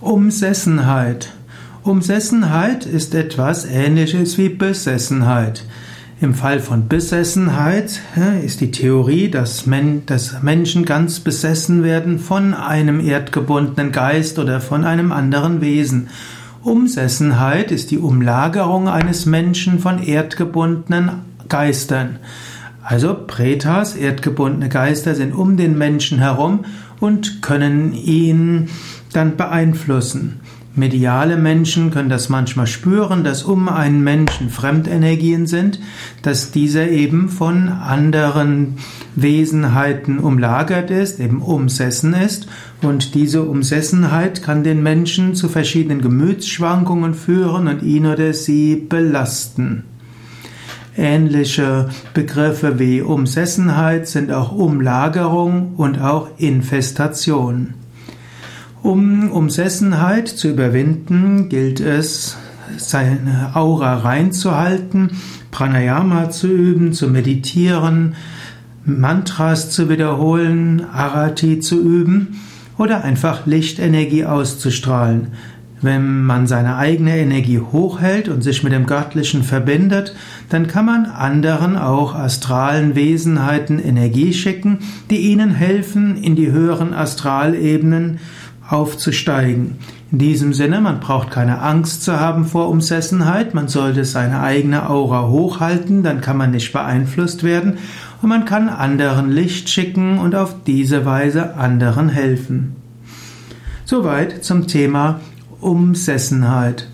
Umsessenheit. Umsessenheit ist etwas Ähnliches wie Besessenheit. Im Fall von Besessenheit ist die Theorie, dass Menschen ganz besessen werden von einem erdgebundenen Geist oder von einem anderen Wesen. Umsessenheit ist die Umlagerung eines Menschen von erdgebundenen Geistern. Also Pretas, erdgebundene Geister, sind um den Menschen herum und können ihn dann beeinflussen. Mediale Menschen können das manchmal spüren, dass um einen Menschen Fremdenergien sind, dass dieser eben von anderen Wesenheiten umlagert ist, eben umsessen ist, und diese Umsessenheit kann den Menschen zu verschiedenen Gemütsschwankungen führen und ihn oder sie belasten. Ähnliche Begriffe wie Umsessenheit sind auch Umlagerung und auch Infestation. Um Umsessenheit zu überwinden, gilt es, seine Aura reinzuhalten, Pranayama zu üben, zu meditieren, Mantras zu wiederholen, Arati zu üben oder einfach Lichtenergie auszustrahlen. Wenn man seine eigene Energie hochhält und sich mit dem Göttlichen verbindet, dann kann man anderen, auch astralen Wesenheiten, Energie schicken, die ihnen helfen, in die höheren Astralebenen aufzusteigen. In diesem Sinne, man braucht keine Angst zu haben vor Umsessenheit, man sollte seine eigene Aura hochhalten, dann kann man nicht beeinflusst werden und man kann anderen Licht schicken und auf diese Weise anderen helfen. Soweit zum Thema Umsessenheit.